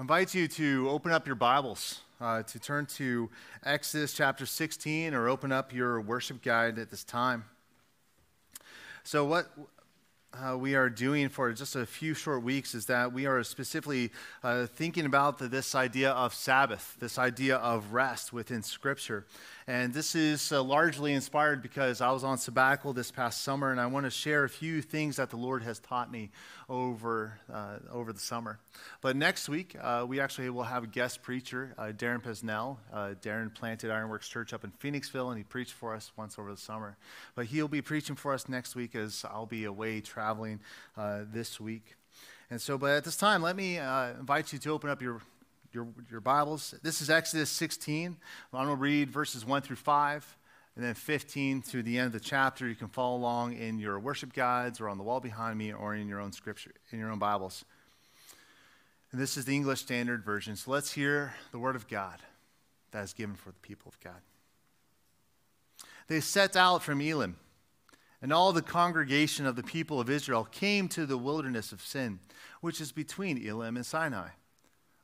I invite you to open up your Bibles, to turn to Exodus chapter 16, or open up your worship guide at this time. So what we are doing for just a few short weeks is that we are specifically thinking about this idea of Sabbath, this idea of rest within Scripture. And this is largely inspired because I was on sabbatical this past summer, and I want to share a few things that the Lord has taught me over the summer. But next week, we actually will have a guest preacher, Darren Pesnell. Darren planted Ironworks Church up in Phoenixville, and he preached for us once over the summer. But he'll be preaching for us next week as I'll be away traveling this week. And so, but at this time, let me invite you to open up your Bibles. This is Exodus 16. I'm going to read verses 1 through 5 and then 15 to the end of the chapter. You can follow along in your worship guides or on the wall behind me or in your own scripture, in your own Bibles. And this is the English Standard Version. So let's hear the word of God that is given for the people of God. They set out from Elim, and all the congregation of the people of Israel came to the wilderness of Sin, which is between Elim and Sinai,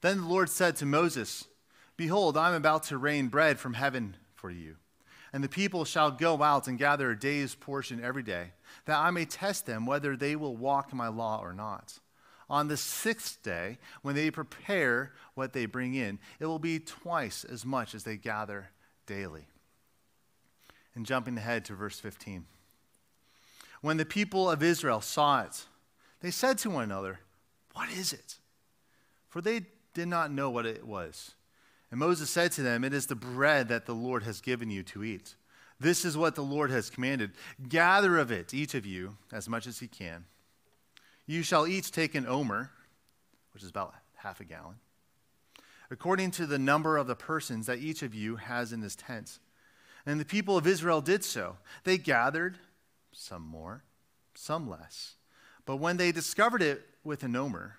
Then the Lord said to Moses, "Behold, I am about to rain bread from heaven for you, and the people shall go out and gather a day's portion every day, that I may test them whether they will walk in my law or not. On the sixth day, when they prepare what they bring in, it will be twice as much as they gather daily." And jumping ahead to verse 15. When the people of Israel saw it, they said to one another, "What is it?" For they did not know what it was. And Moses said to them, "It is the bread that the Lord has given you to eat. This is what the Lord has commanded. Gather of it, each of you, as much as he can. You shall each take an omer," which is about half a gallon, "according to the number of the persons that each of you has in his tent." And the people of Israel did so. They gathered, some more, some less. But when they discovered it with an omer,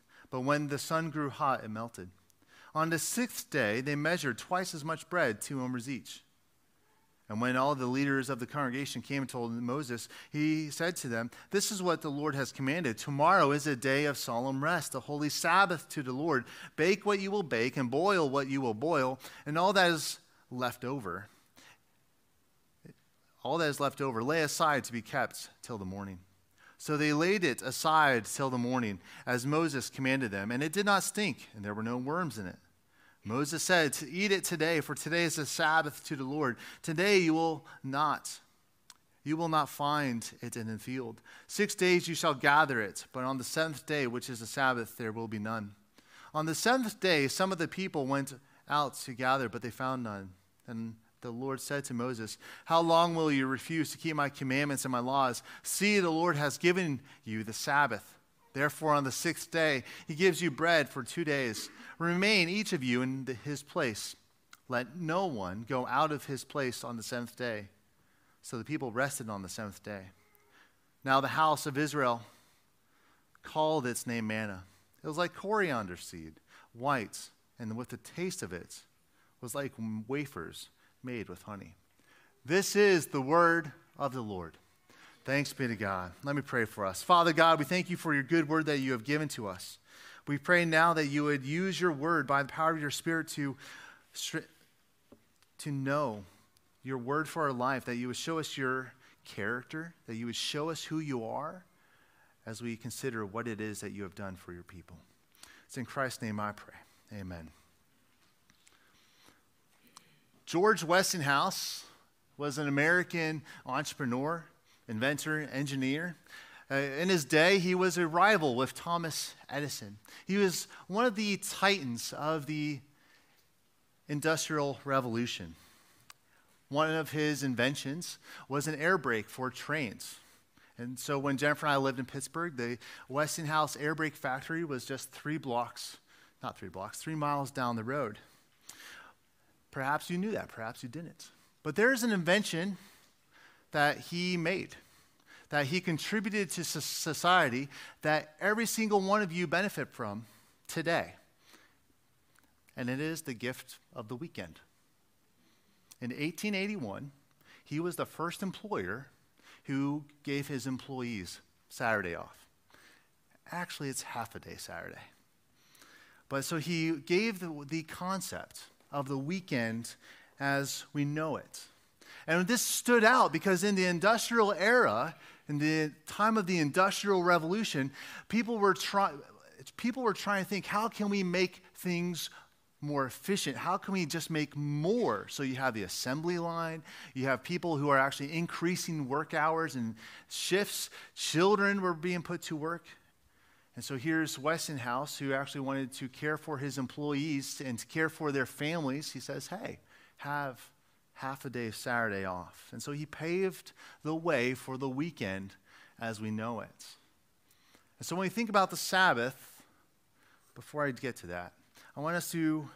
But when the sun grew hot, it melted. On the sixth day they measured twice as much bread, 2 omers each. And when all the leaders of the congregation came and told Moses, he said to them, "This is what the Lord has commanded. Tomorrow is a day of solemn rest, a holy Sabbath to the Lord. Bake what you will bake and boil what you will boil, and all that is left over. All that is left over, lay aside to be kept till the morning." So they laid it aside till the morning, as Moses commanded them, and it did not stink, and there were no worms in it. Moses said, "Eat it today, for today is the Sabbath to the Lord. Today you will not find it in the field. 6 days you shall gather it, but on the seventh day, which is the Sabbath, there will be none." On the seventh day, some of the people went out to gather, but they found none. And the Lord said to Moses, "How long will you refuse to keep my commandments and my laws? See, the Lord has given you the Sabbath. Therefore, on the sixth day, he gives you bread for 2 days. Remain each of you in his place. Let no one go out of his place on the seventh day." So the people rested on the seventh day. Now the house of Israel called its name manna. It was like coriander seed, white, and with the taste of it was like wafers made with honey. This is the word of the Lord. Thanks be to God. Let me pray for us. Father God, we thank you for your good word that you have given to us. We pray now that you would use your word by the power of your Spirit to know your word for our life, that you would show us your character, that you would show us who you are as we consider what it is that you have done for your people. It's in Christ's name I pray. Amen. George Westinghouse was an American entrepreneur, inventor, engineer. In his day, he was a rival with Thomas Edison. He was one of the titans of the Industrial Revolution. One of his inventions was an air brake for trains. And so when Jennifer and I lived in Pittsburgh, the Westinghouse Airbrake factory was just 3 miles down the road. Perhaps you knew that, perhaps you didn't. But there's an invention that he made, that he contributed to society, that every single one of you benefit from today. And it is the gift of the weekend. In 1881, he was the first employer who gave his employees Saturday off. Actually, it's half a day Saturday. But so he gave the concept of the weekend as we know it. And this stood out because in the industrial era, in the time of the Industrial Revolution, people were trying to think, how can we make things more efficient? How can we just make more? So you have the assembly line, you have people who are actually increasing work hours and shifts, children were being put to work. And so here's Westinghouse, who actually wanted to care for his employees and to care for their families. He says, hey, have half a day of Saturday off. And so he paved the way for the weekend as we know it. And so when we think about the Sabbath, before I get to that, I want us to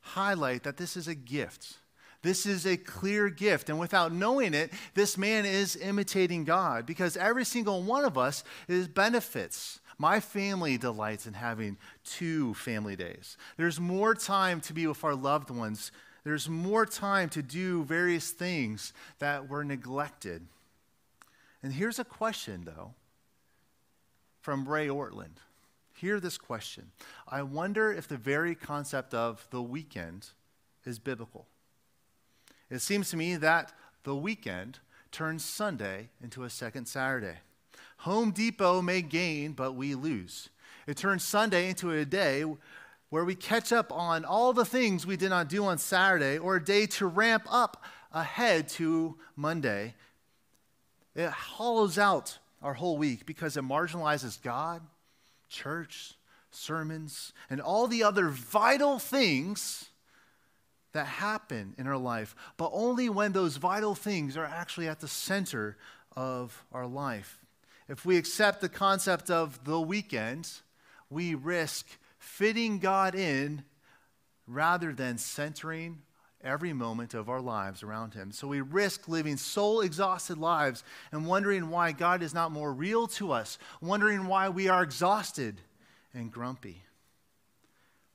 highlight that this is a gift. This is a clear gift. And without knowing it, this man is imitating God, because every single one of us is benefits. My family delights in having 2 family days. There's more time to be with our loved ones. There's more time to do various things that were neglected. And here's a question, though, from Ray Ortland. Hear this question. I wonder if the very concept of the weekend is biblical. It seems to me that the weekend turns Sunday into a second Saturday. Home Depot may gain, but we lose. It turns Sunday into a day where we catch up on all the things we did not do on Saturday, or a day to ramp up ahead to Monday. It hollows out our whole week because it marginalizes God, church, sermons, and all the other vital things that happen in our life, but only when those vital things are actually at the center of our life. If we accept the concept of the weekend, we risk fitting God in rather than centering every moment of our lives around him. So we risk living soul-exhausted lives and wondering why God is not more real to us, wondering why we are exhausted and grumpy.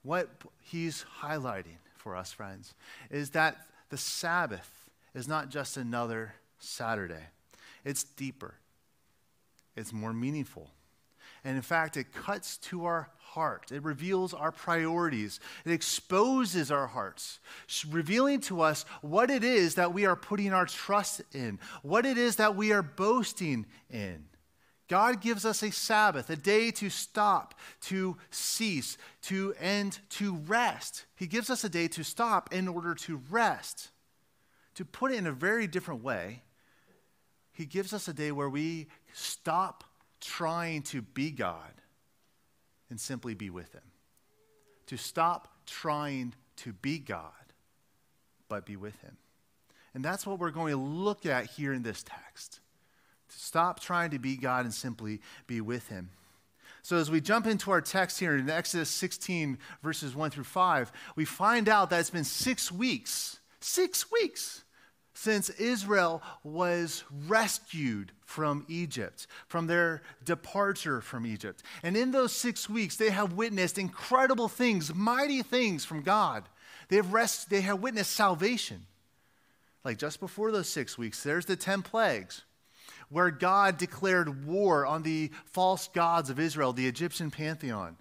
What he's highlighting for us, friends, is that the Sabbath is not just another Saturday. It's deeper. It's more meaningful. And in fact, it cuts to our heart. It reveals our priorities. It exposes our hearts, revealing to us what it is that we are putting our trust in, what it is that we are boasting in. God gives us a Sabbath, a day to stop, to cease, to end, to rest. He gives us a day to stop in order to rest. To put it in a very different way, he gives us a day where we stop trying to be God and simply be with him. To stop trying to be God, but be with him. And that's what we're going to look at here in this text. To stop trying to be God and simply be with him. So as we jump into our text here in Exodus 16, verses 1-5, we find out that it's been 6 weeks since Israel was rescued from Egypt, from their departure from Egypt. And in those 6 weeks, they have witnessed incredible things, mighty things from God. They have witnessed salvation. Like just before those 6 weeks, there's the 10 plagues, where God declared war on the false gods of Israel, the Egyptian pantheon.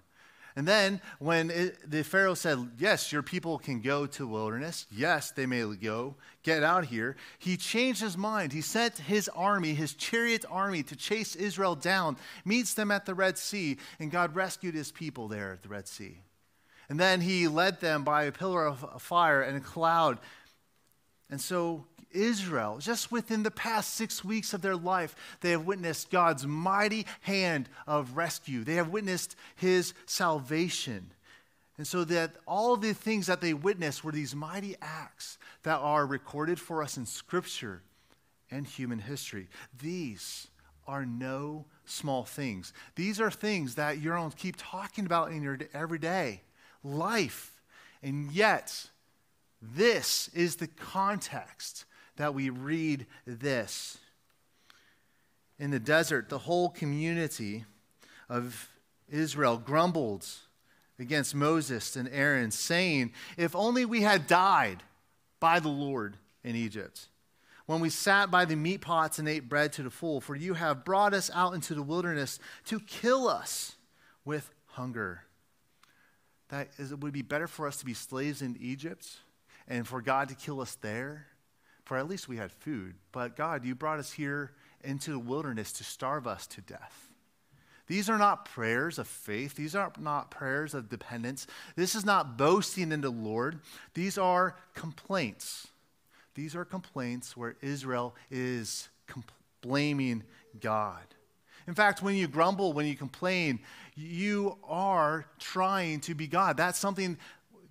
And then when the Pharaoh said, yes, your people can go to the wilderness. Yes, they may go. Get out here. He changed his mind. He sent his army, his chariot army, to chase Israel down, meets them at the Red Sea, and God rescued his people there at the Red Sea. And then he led them by a pillar of fire and a cloud And so Israel, just within the past 6 weeks of their life, they have witnessed God's mighty hand of rescue. They have witnessed his salvation. And so that all the things that they witnessed were these mighty acts that are recorded for us in Scripture and human history. These are no small things. These are things that you don't keep talking about in your everyday life. And yet, this is the context that we read this. In the desert, the whole community of Israel grumbled against Moses and Aaron, saying, "If only we had died by the Lord in Egypt, when we sat by the meat pots and ate bread to the full, for you have brought us out into the wilderness to kill us with hunger." That is, it would be better for us to be slaves in Egypt and for God to kill us there, for at least we had food. But God, you brought us here into the wilderness to starve us to death. These are not prayers of faith. These are not prayers of dependence. This is not boasting in the Lord. These are complaints. These are complaints where Israel is blaming God. In fact, when you grumble, when you complain, you are trying to be God. That's something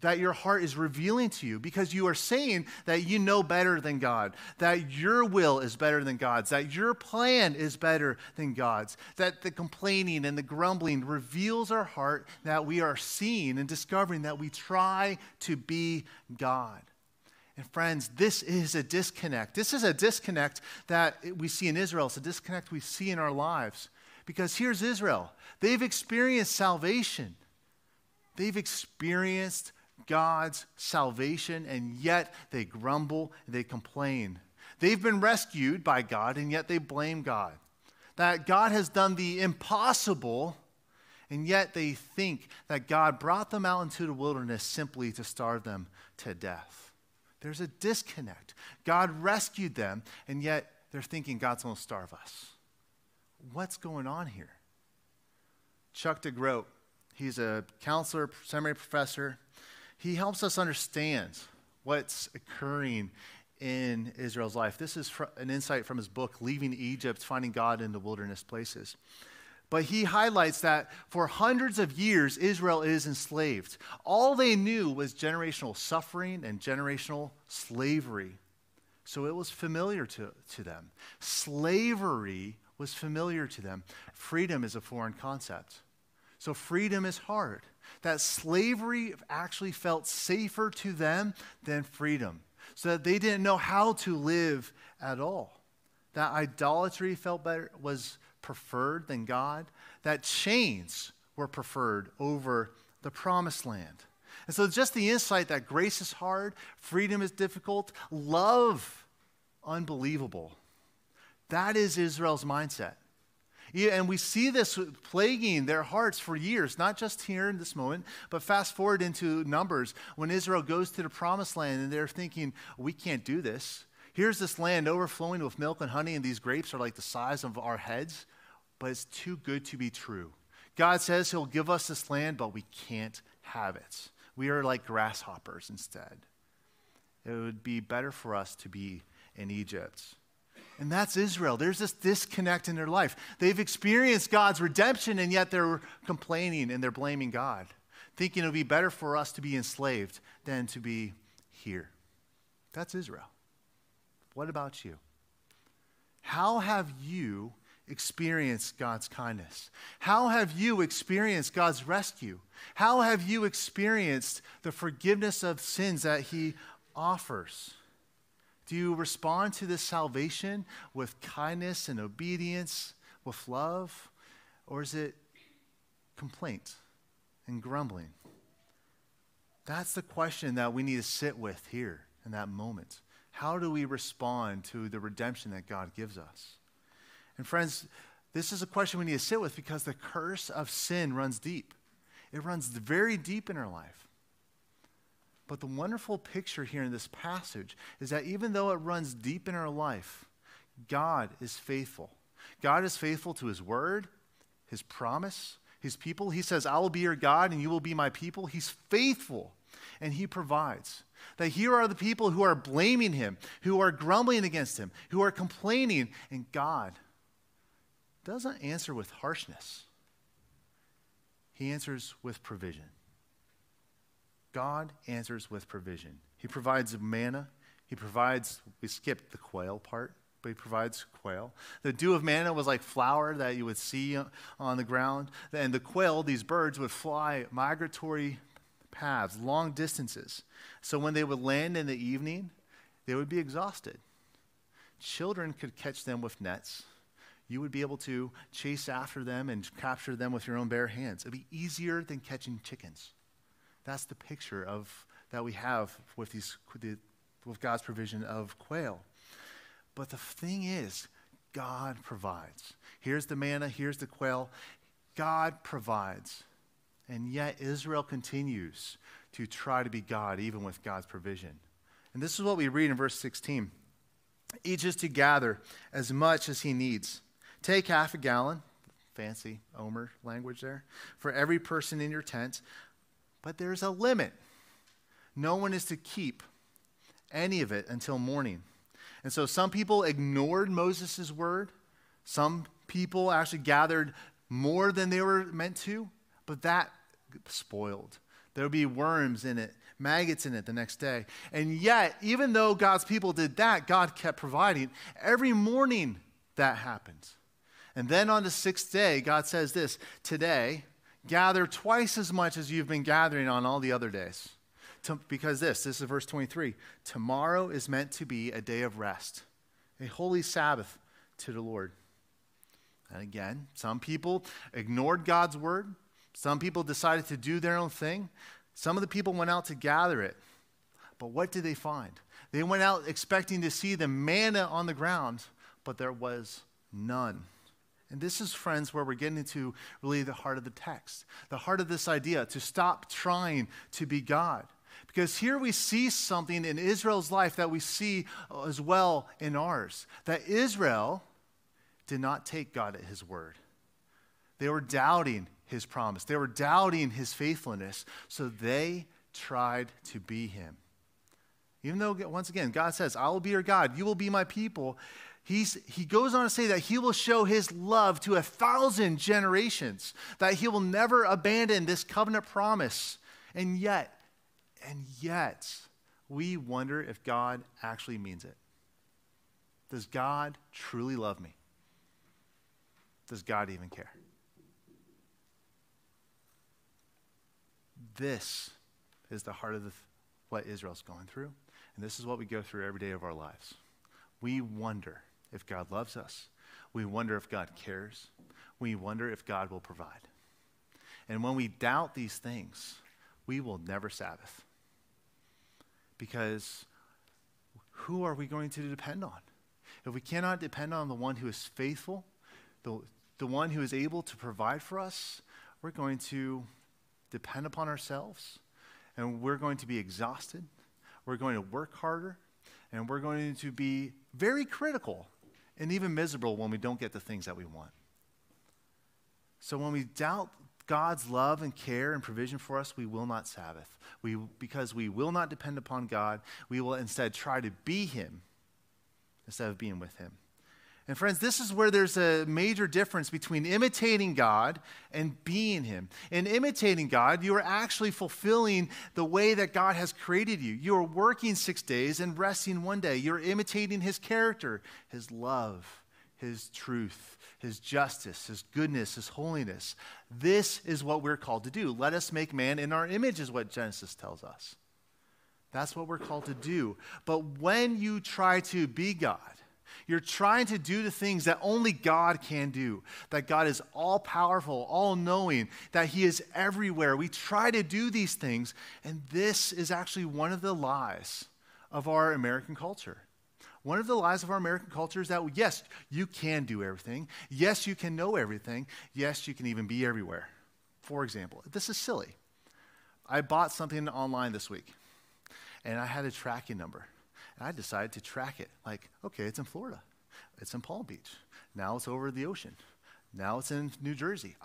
that your heart is revealing to you, because you are saying that you know better than God, that your will is better than God's, that your plan is better than God's, that the complaining and the grumbling reveals our heart, that we are seeing and discovering that we try to be God. And friends, this is a disconnect. This is a disconnect that we see in Israel. It's a disconnect we see in our lives. Because here's Israel. They've experienced salvation. They've experienced God's salvation, and yet they grumble, they complain. They've been rescued by God, and yet they blame God. That God has done the impossible, and yet they think that God brought them out into the wilderness simply to starve them to death. There's a disconnect. God rescued them, and yet they're thinking God's going to starve us. What's going on here? Chuck DeGroat, he's a counselor, seminary professor. He helps us understand what's occurring in Israel's life. This is an insight from his book, Leaving Egypt, Finding God in the Wilderness Places. But he highlights that for hundreds of years, Israel is enslaved. All they knew was generational suffering and generational slavery. So it was familiar to them. Slavery was familiar to them. Freedom is a foreign concept. So freedom is hard. That slavery actually felt safer to them than freedom, so that they didn't know how to live at all. That idolatry felt better, was preferred than God, that chains were preferred over the Promised Land. And so just the insight that grace is hard, freedom is difficult, love unbelievable. That is Israel's mindset. And we see this plaguing their hearts for years, not just here in this moment, but fast forward into Numbers when Israel goes to the Promised Land and they're thinking, we can't do this. Here's this land overflowing with milk and honey, and these grapes are like the size of our heads, but it's too good to be true. God says he'll give us this land, but we can't have it. We are like grasshoppers instead. It would be better for us to be in Egypt. And that's Israel. There's this disconnect in their life. They've experienced God's redemption, and yet they're complaining and they're blaming God, thinking it would be better for us to be enslaved than to be here. That's Israel. What about you? How have you experienced God's kindness? How have you experienced God's rescue? How have you experienced the forgiveness of sins that he offers? Do you respond to this salvation with kindness and obedience, with love? Or is it complaint and grumbling? That's the question that we need to sit with here in that moment. How do we respond to the redemption that God gives us? And friends, this is a question we need to sit with, because the curse of sin runs deep. It runs very deep in our life. But the wonderful picture here in this passage is that even though it runs deep in our life, God is faithful. God is faithful to his word, his promise, his people. He says, I will be your God and you will be my people. He's faithful and he provides. That here are the people who are blaming him, who are grumbling against him, who are complaining, and God doesn't answer with harshness. He answers with provision. God answers with provision. He provides manna. He provides, we skipped the quail part, but he provides quail. The dew of manna was like flour that you would see on the ground. And the quail, these birds, would fly migratory paths, long distances. So when they would land in the evening, they would be exhausted. Children could catch them with nets. You would be able to chase after them and capture them with your own bare hands. It would be easier than catching chickens. That's the picture that we have with God's provision of quail. But the thing is, God provides. Here's the manna, here's the quail. God provides. And yet Israel continues to try to be God, even with God's provision. And this is what we read in verse 16. Each is to gather as much as he needs. Take half a gallon, fancy Omer language there, for every person in your tent. But there's a limit. No one is to keep any of it until morning. And so some people ignored Moses' word. Some people actually gathered more than they were meant to, but that spoiled. There would be worms in it, maggots in it the next day. And yet, even though God's people did that, God kept providing. Every morning that happened. And then on the sixth day, God says this, today, gather twice as much as you've been gathering on all the other days. Because this is verse 23. Tomorrow is meant to be a day of rest, a holy Sabbath to the Lord. And again, some people ignored God's word. Some people decided to do their own thing. Some of the people went out to gather it. But what did they find? They went out expecting to see the manna on the ground, but there was none. And this is, friends, where we're getting into really the heart of the text, the heart of this idea to stop trying to be God. Because here we see something in Israel's life that we see as well in ours, that Israel did not take God at his word. They were doubting his promise. They were doubting his faithfulness, so they tried to be him. Even though, once again, God says, I will be your God, you will be my people, He goes on to say that he will show his love to 1,000 generations, that he will never abandon this covenant promise. And yet, we wonder if God actually means it. Does God truly love me? Does God even care? This is the heart of what Israel's going through, and this is what we go through every day of our lives. We wonder if God loves us. We wonder if God cares. We wonder if God will provide. And when we doubt these things, we will never Sabbath. Because who are we going to depend on? If we cannot depend on the one who is faithful, the one who is able to provide for us, we're going to depend upon ourselves, and we're going to be exhausted. We're going to work harder, and we're going to be very critical and even miserable when we don't get the things that we want. So when we doubt God's love and care and provision for us, we will not Sabbath. Because we will not depend upon God, we will instead try to be him instead of being with him. And friends, this is where there's a major difference between imitating God and being him. In imitating God, you are actually fulfilling the way that God has created you. You are working 6 days and resting one day. You're imitating his character, his love, his truth, his justice, his goodness, his holiness. This is what we're called to do. Let us make man in our image is what Genesis tells us. That's what we're called to do. But when you try to be God, you're trying to do the things that only God can do, that God is all-powerful, all-knowing, that he is everywhere. We try to do these things, and this is actually one of the lies of our American culture. One of the lies of our American culture is that, yes, you can do everything. Yes, you can know everything. Yes, you can even be everywhere. For example, this is silly. I bought something online this week, and I had a tracking number. I decided to track it. Like, okay, it's in Florida. It's in Palm Beach. Now it's over the ocean. Now it's in New Jersey.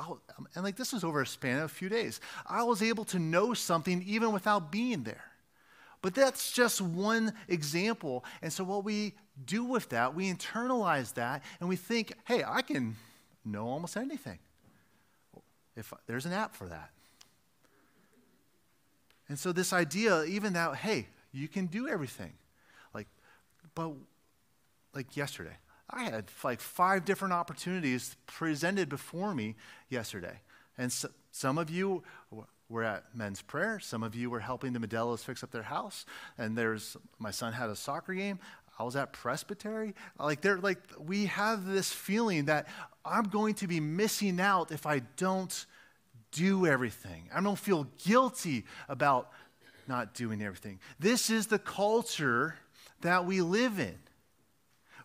And like this was over a span of a few days. I was able to know something even without being there. But that's just one example. And so what we do with that, we internalize that, and we think, hey, I can know almost anything. If there's an app for that. And so this idea, even that, hey, you can do everything. But yesterday, I had like 5 different opportunities presented before me yesterday. And so, some of you were at men's prayer. Some of you were helping the Medellos fix up their house. And my son had a soccer game. I was at Presbytery. We have this feeling that I'm going to be missing out if I don't do everything. I don't feel guilty about not doing everything. This is the culture that we live in.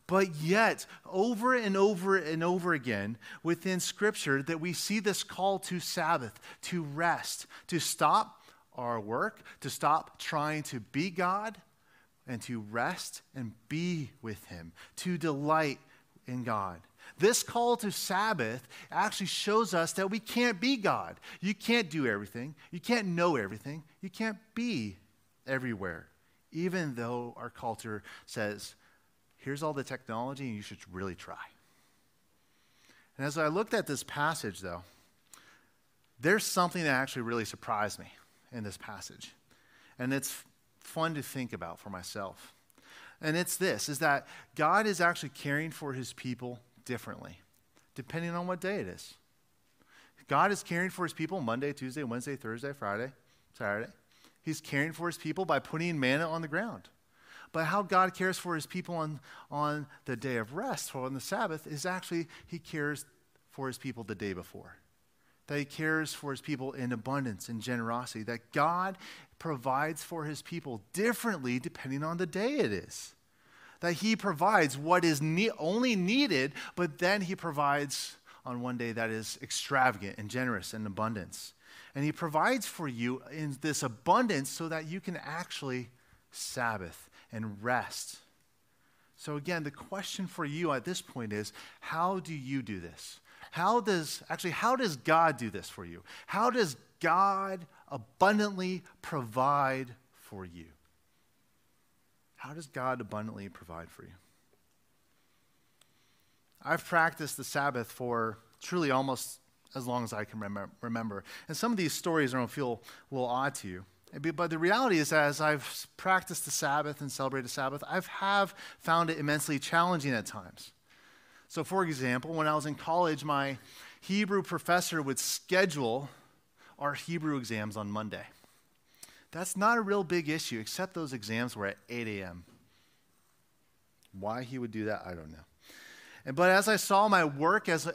But yet, over and over and over again within Scripture, that we see this call to Sabbath, to rest, to stop our work, to stop trying to be God, and to rest and be with Him, to delight in God. This call to Sabbath actually shows us that we can't be God. You can't do everything. You can't know everything. You can't be everywhere, even though our culture says, here's all the technology, and you should really try. And as I looked at this passage, though, there's something that actually really surprised me in this passage. And it's fun to think about for myself. And it's this, is that God is actually caring for His people differently, depending on what day it is. God is caring for His people Monday, Tuesday, Wednesday, Thursday, Friday, Saturday. He's caring for His people by putting manna on the ground. But how God cares for His people on the day of rest, or on the Sabbath, is actually He cares for His people the day before. That He cares for His people in abundance and generosity. That God provides for His people differently depending on the day it is. That He provides what is only needed, but then He provides on one day that is extravagant and generous and abundance. And He provides for you in this abundance so that you can actually Sabbath and rest. So again, the question for you at this point is, how do you do this? How does God do this for you? How does God abundantly provide for you? How does God abundantly provide for you? I've practiced the Sabbath for truly almost as long as I can remember. And some of these stories are going to feel a little odd to you. But the reality is, as I've practiced the Sabbath and celebrated the Sabbath, I have found it immensely challenging at times. So, for example, when I was in college, my Hebrew professor would schedule our Hebrew exams on Monday. That's not a real big issue, except those exams were at 8 a.m. Why he would do that, I don't know. But as I saw my work, as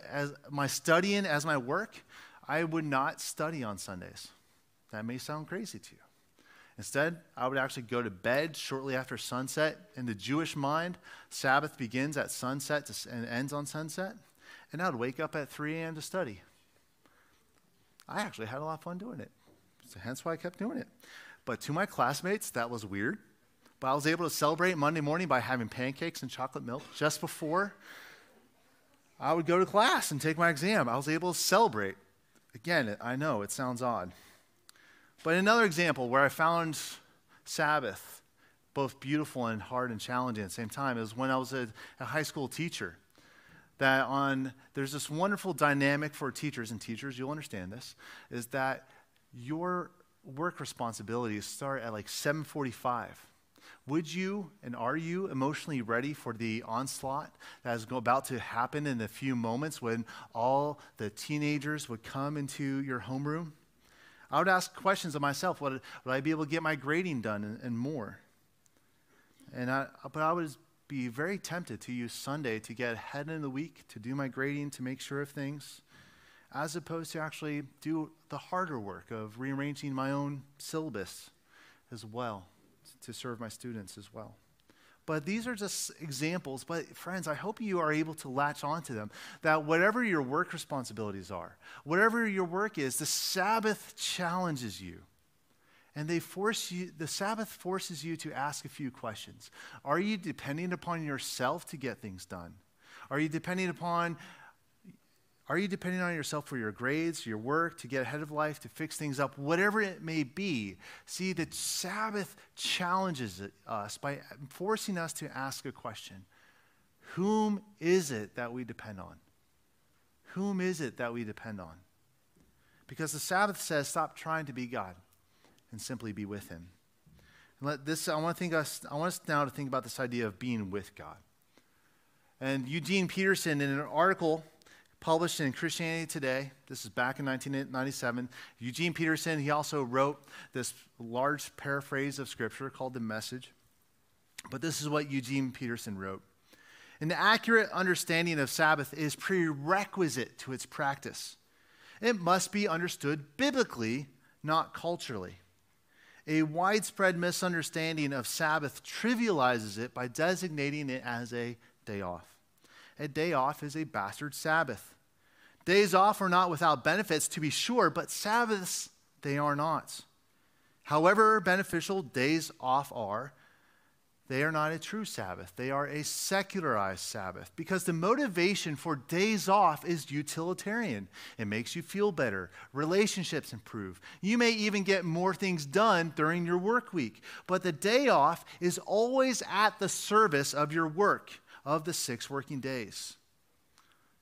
my studying as my work, I would not study on Sundays. That may sound crazy to you. Instead, I would actually go to bed shortly after sunset. In the Jewish mind, Sabbath begins at sunset and ends on sunset. And I would wake up at 3 a.m. to study. I actually had a lot of fun doing it. So hence why I kept doing it. But to my classmates, that was weird. But I was able to celebrate Monday morning by having pancakes and chocolate milk just before I would go to class and take my exam. I was able to celebrate. Again, I know it sounds odd. But another example where I found Sabbath both beautiful and hard and challenging at the same time is when I was a high school teacher. There's this wonderful dynamic for teachers, and teachers, you'll understand this, is that your work responsibilities start at like 7:45. Would you and are you emotionally ready for the onslaught that is about to happen in a few moments when all the teenagers would come into your homeroom? I would ask questions of myself. Would I be able to get my grading done and more? But I would be very tempted to use Sunday to get ahead in the week, to do my grading, to make sure of things, as opposed to actually do the harder work of rearranging my own syllabus as well, to serve my students as well. But these are just examples. But friends, I hope you are able to latch onto them, that whatever your work responsibilities are, whatever your work is, the Sabbath challenges you. And the Sabbath forces you to ask a few questions. Are you depending upon yourself to get things done? Are you depending upon Are you depending on yourself for your grades, your work, to get ahead of life, to fix things up, whatever it may be? See, the Sabbath challenges us by forcing us to ask a question. Whom is it that we depend on? Whom is it that we depend on? Because the Sabbath says, stop trying to be God and simply be with him. And I want us now to think about this idea of being with God. And Eugene Peterson, in an article published in Christianity Today, this is back in 1997, Eugene Peterson, he also wrote this large paraphrase of Scripture called The Message. But this is what Eugene Peterson wrote. An accurate understanding of Sabbath is prerequisite to its practice. It must be understood biblically, not culturally. A widespread misunderstanding of Sabbath trivializes it by designating it as a day off. A day off is a bastard Sabbath. Days off are not without benefits, to be sure, but Sabbaths, they are not. However beneficial days off are, they are not a true Sabbath. They are a secularized Sabbath because the motivation for days off is utilitarian. It makes you feel better. Relationships improve. You may even get more things done during your work week. But the day off is always at the service of your work, of the 6 working days.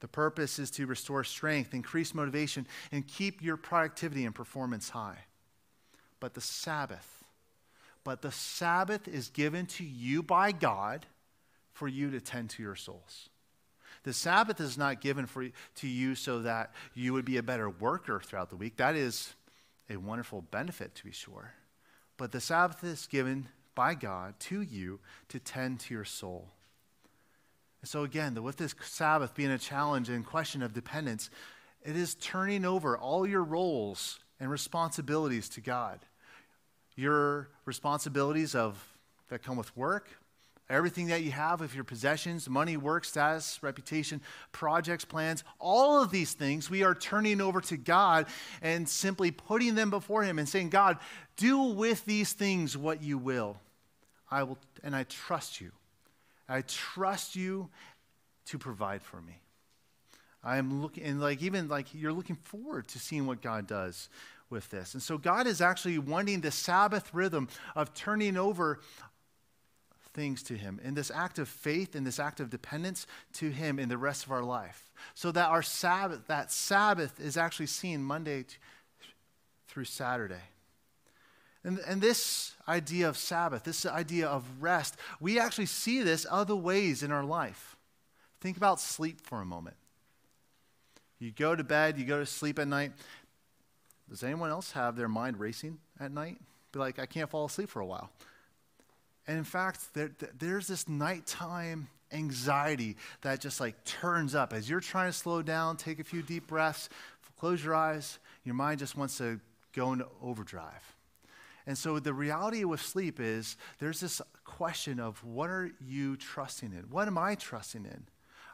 The purpose is to restore strength, increase motivation, and keep your productivity and performance high. But the Sabbath is given to you by God for you to tend to your souls. The Sabbath is not given to you so that you would be a better worker throughout the week. That is a wonderful benefit, to be sure. But the Sabbath is given by God to you to tend to your soul. And so again, with this Sabbath being a challenge and question of dependence, it is turning over all your roles and responsibilities to God. Your responsibilities that come with work, everything that you have with your possessions, money, work, status, reputation, projects, plans, all of these things we are turning over to God and simply putting them before him and saying, God, do with these things what you will. I will, and I trust you. I trust you to provide for me. I am looking, and you're looking forward to seeing what God does with this. And so God is actually wanting the Sabbath rhythm of turning over things to him in this act of faith, in this act of dependence to him in the rest of our life, so that that Sabbath is actually seen Monday through Saturday. And this idea of Sabbath, this idea of rest, we actually see this other ways in our life. Think about sleep for a moment. You go to bed, you go to sleep at night. Does anyone else have their mind racing at night? Be like, I can't fall asleep for a while. And in fact, there's this nighttime anxiety that just turns up. As you're trying to slow down, take a few deep breaths, close your eyes, your mind just wants to go into overdrive. And so the reality with sleep is there's this question of what are you trusting in? What am I trusting in?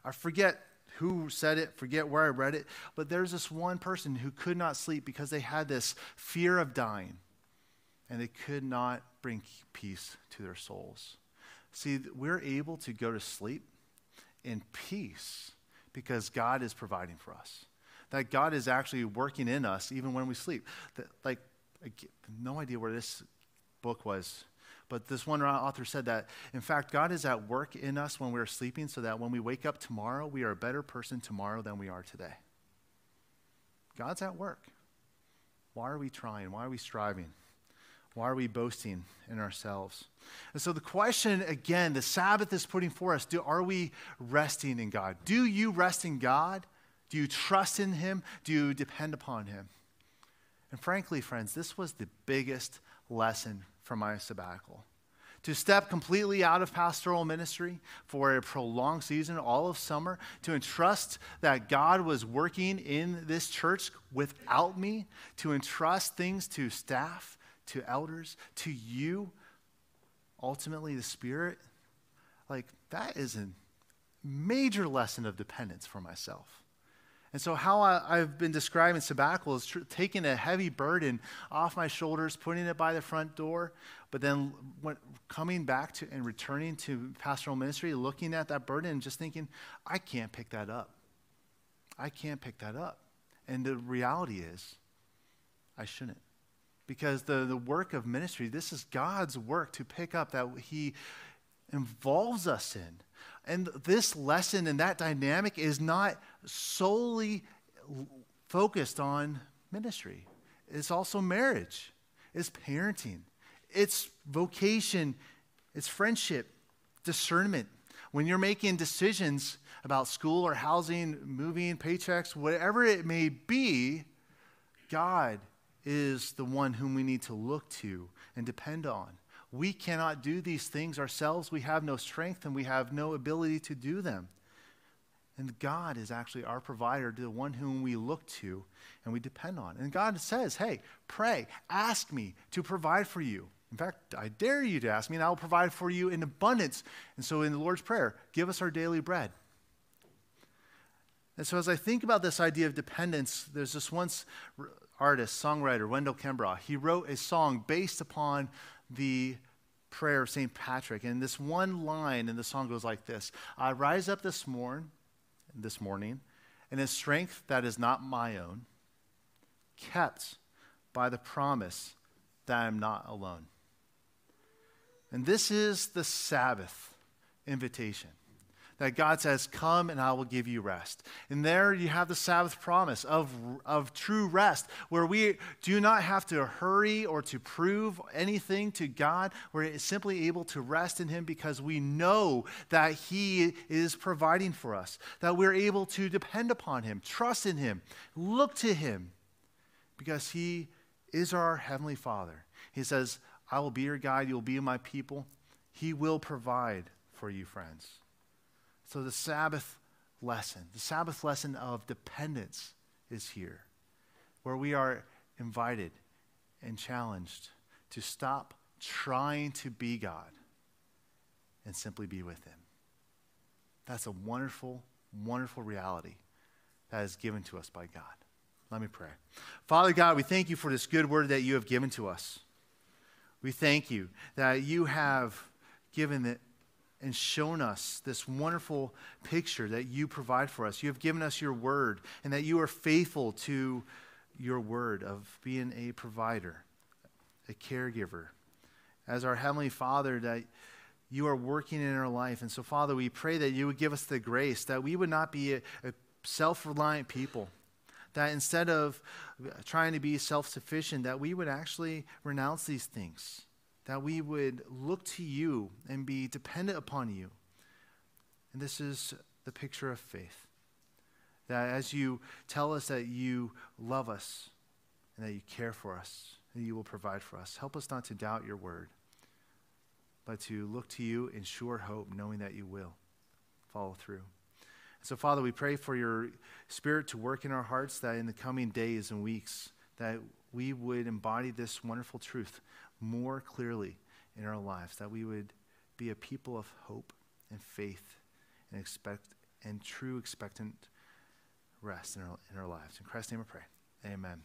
I forget who said it, forget where I read it, but there's this one person who could not sleep because they had this fear of dying, and they could not bring peace to their souls. See, we're able to go to sleep in peace because God is providing for us, that God is actually working in us even when we sleep. I have no idea where this book was, but this one author said that, in fact, God is at work in us when we're sleeping so that when we wake up tomorrow, we are a better person tomorrow than we are today. God's at work. Why are we trying? Why are we striving? Why are we boasting in ourselves? And so the question, again, the Sabbath is putting for us, are we resting in God? Do you rest in God? Do you trust in him? Do you depend upon him? And frankly, friends, this was the biggest lesson from my sabbatical. To step completely out of pastoral ministry for a prolonged season, all of summer, to entrust that God was working in this church without me, to entrust things to staff, to elders, to you, ultimately the Spirit, that is a major lesson of dependence for myself. And so how I've been describing sabbatical is taking a heavy burden off my shoulders, putting it by the front door, but then coming back to and returning to pastoral ministry, looking at that burden and just thinking, I can't pick that up. I can't pick that up. And the reality is, I shouldn't. Because the work of ministry, this is God's work to pick up that he involves us in. And this lesson and that dynamic is not solely focused on ministry. It's also marriage. It's parenting. It's vocation. It's friendship, discernment. When you're making decisions about school or housing, moving, paychecks, whatever it may be, God is the one whom we need to look to and depend on. We cannot do these things ourselves. We have no strength and we have no ability to do them. And God is actually our provider, the one whom we look to and we depend on. And God says, hey, pray, ask me to provide for you. In fact, I dare you to ask me and I will provide for you in abundance. And so in the Lord's Prayer, give us our daily bread. And so as I think about this idea of dependence, there's this once artist, songwriter, Wendell Kembra. He wrote a song based upon the prayer of St. Patrick. And this one line in the song goes like this. I rise up this morning, and in strength that is not my own, kept by the promise that I am not alone. And this is the Sabbath invitation that God says, come and I will give you rest. And there you have the Sabbath promise of true rest, where we do not have to hurry or to prove anything to God. We're simply able to rest in him because we know that he is providing for us, that we're able to depend upon him, trust in him, look to him, because he is our Heavenly Father. He says, I will be your God, you'll be my people. He will provide for you, friends. So the Sabbath lesson of dependence is here, where we are invited and challenged to stop trying to be God and simply be with him. That's a wonderful, wonderful reality that is given to us by God. Let me pray. Father God, we thank you for this good word that you have given to us. We thank you that you have given it and shown us this wonderful picture that you provide for us. You have given us your word, and that you are faithful to your word of being a provider, a caregiver. As our Heavenly Father, that you are working in our life. And so, Father, we pray that you would give us the grace, that we would not be a self-reliant people, that instead of trying to be self-sufficient, that we would actually renounce these things, that we would look to you and be dependent upon you. And this is the picture of faith, that as you tell us that you love us and that you care for us and you will provide for us, help us not to doubt your word, but to look to you in sure hope, knowing that you will follow through. So, Father, we pray for your Spirit to work in our hearts, that in the coming days and weeks that we would embody this wonderful truth more clearly in our lives, that we would be a people of hope and faith and true expectant rest in our lives. In Christ's name we pray. Amen.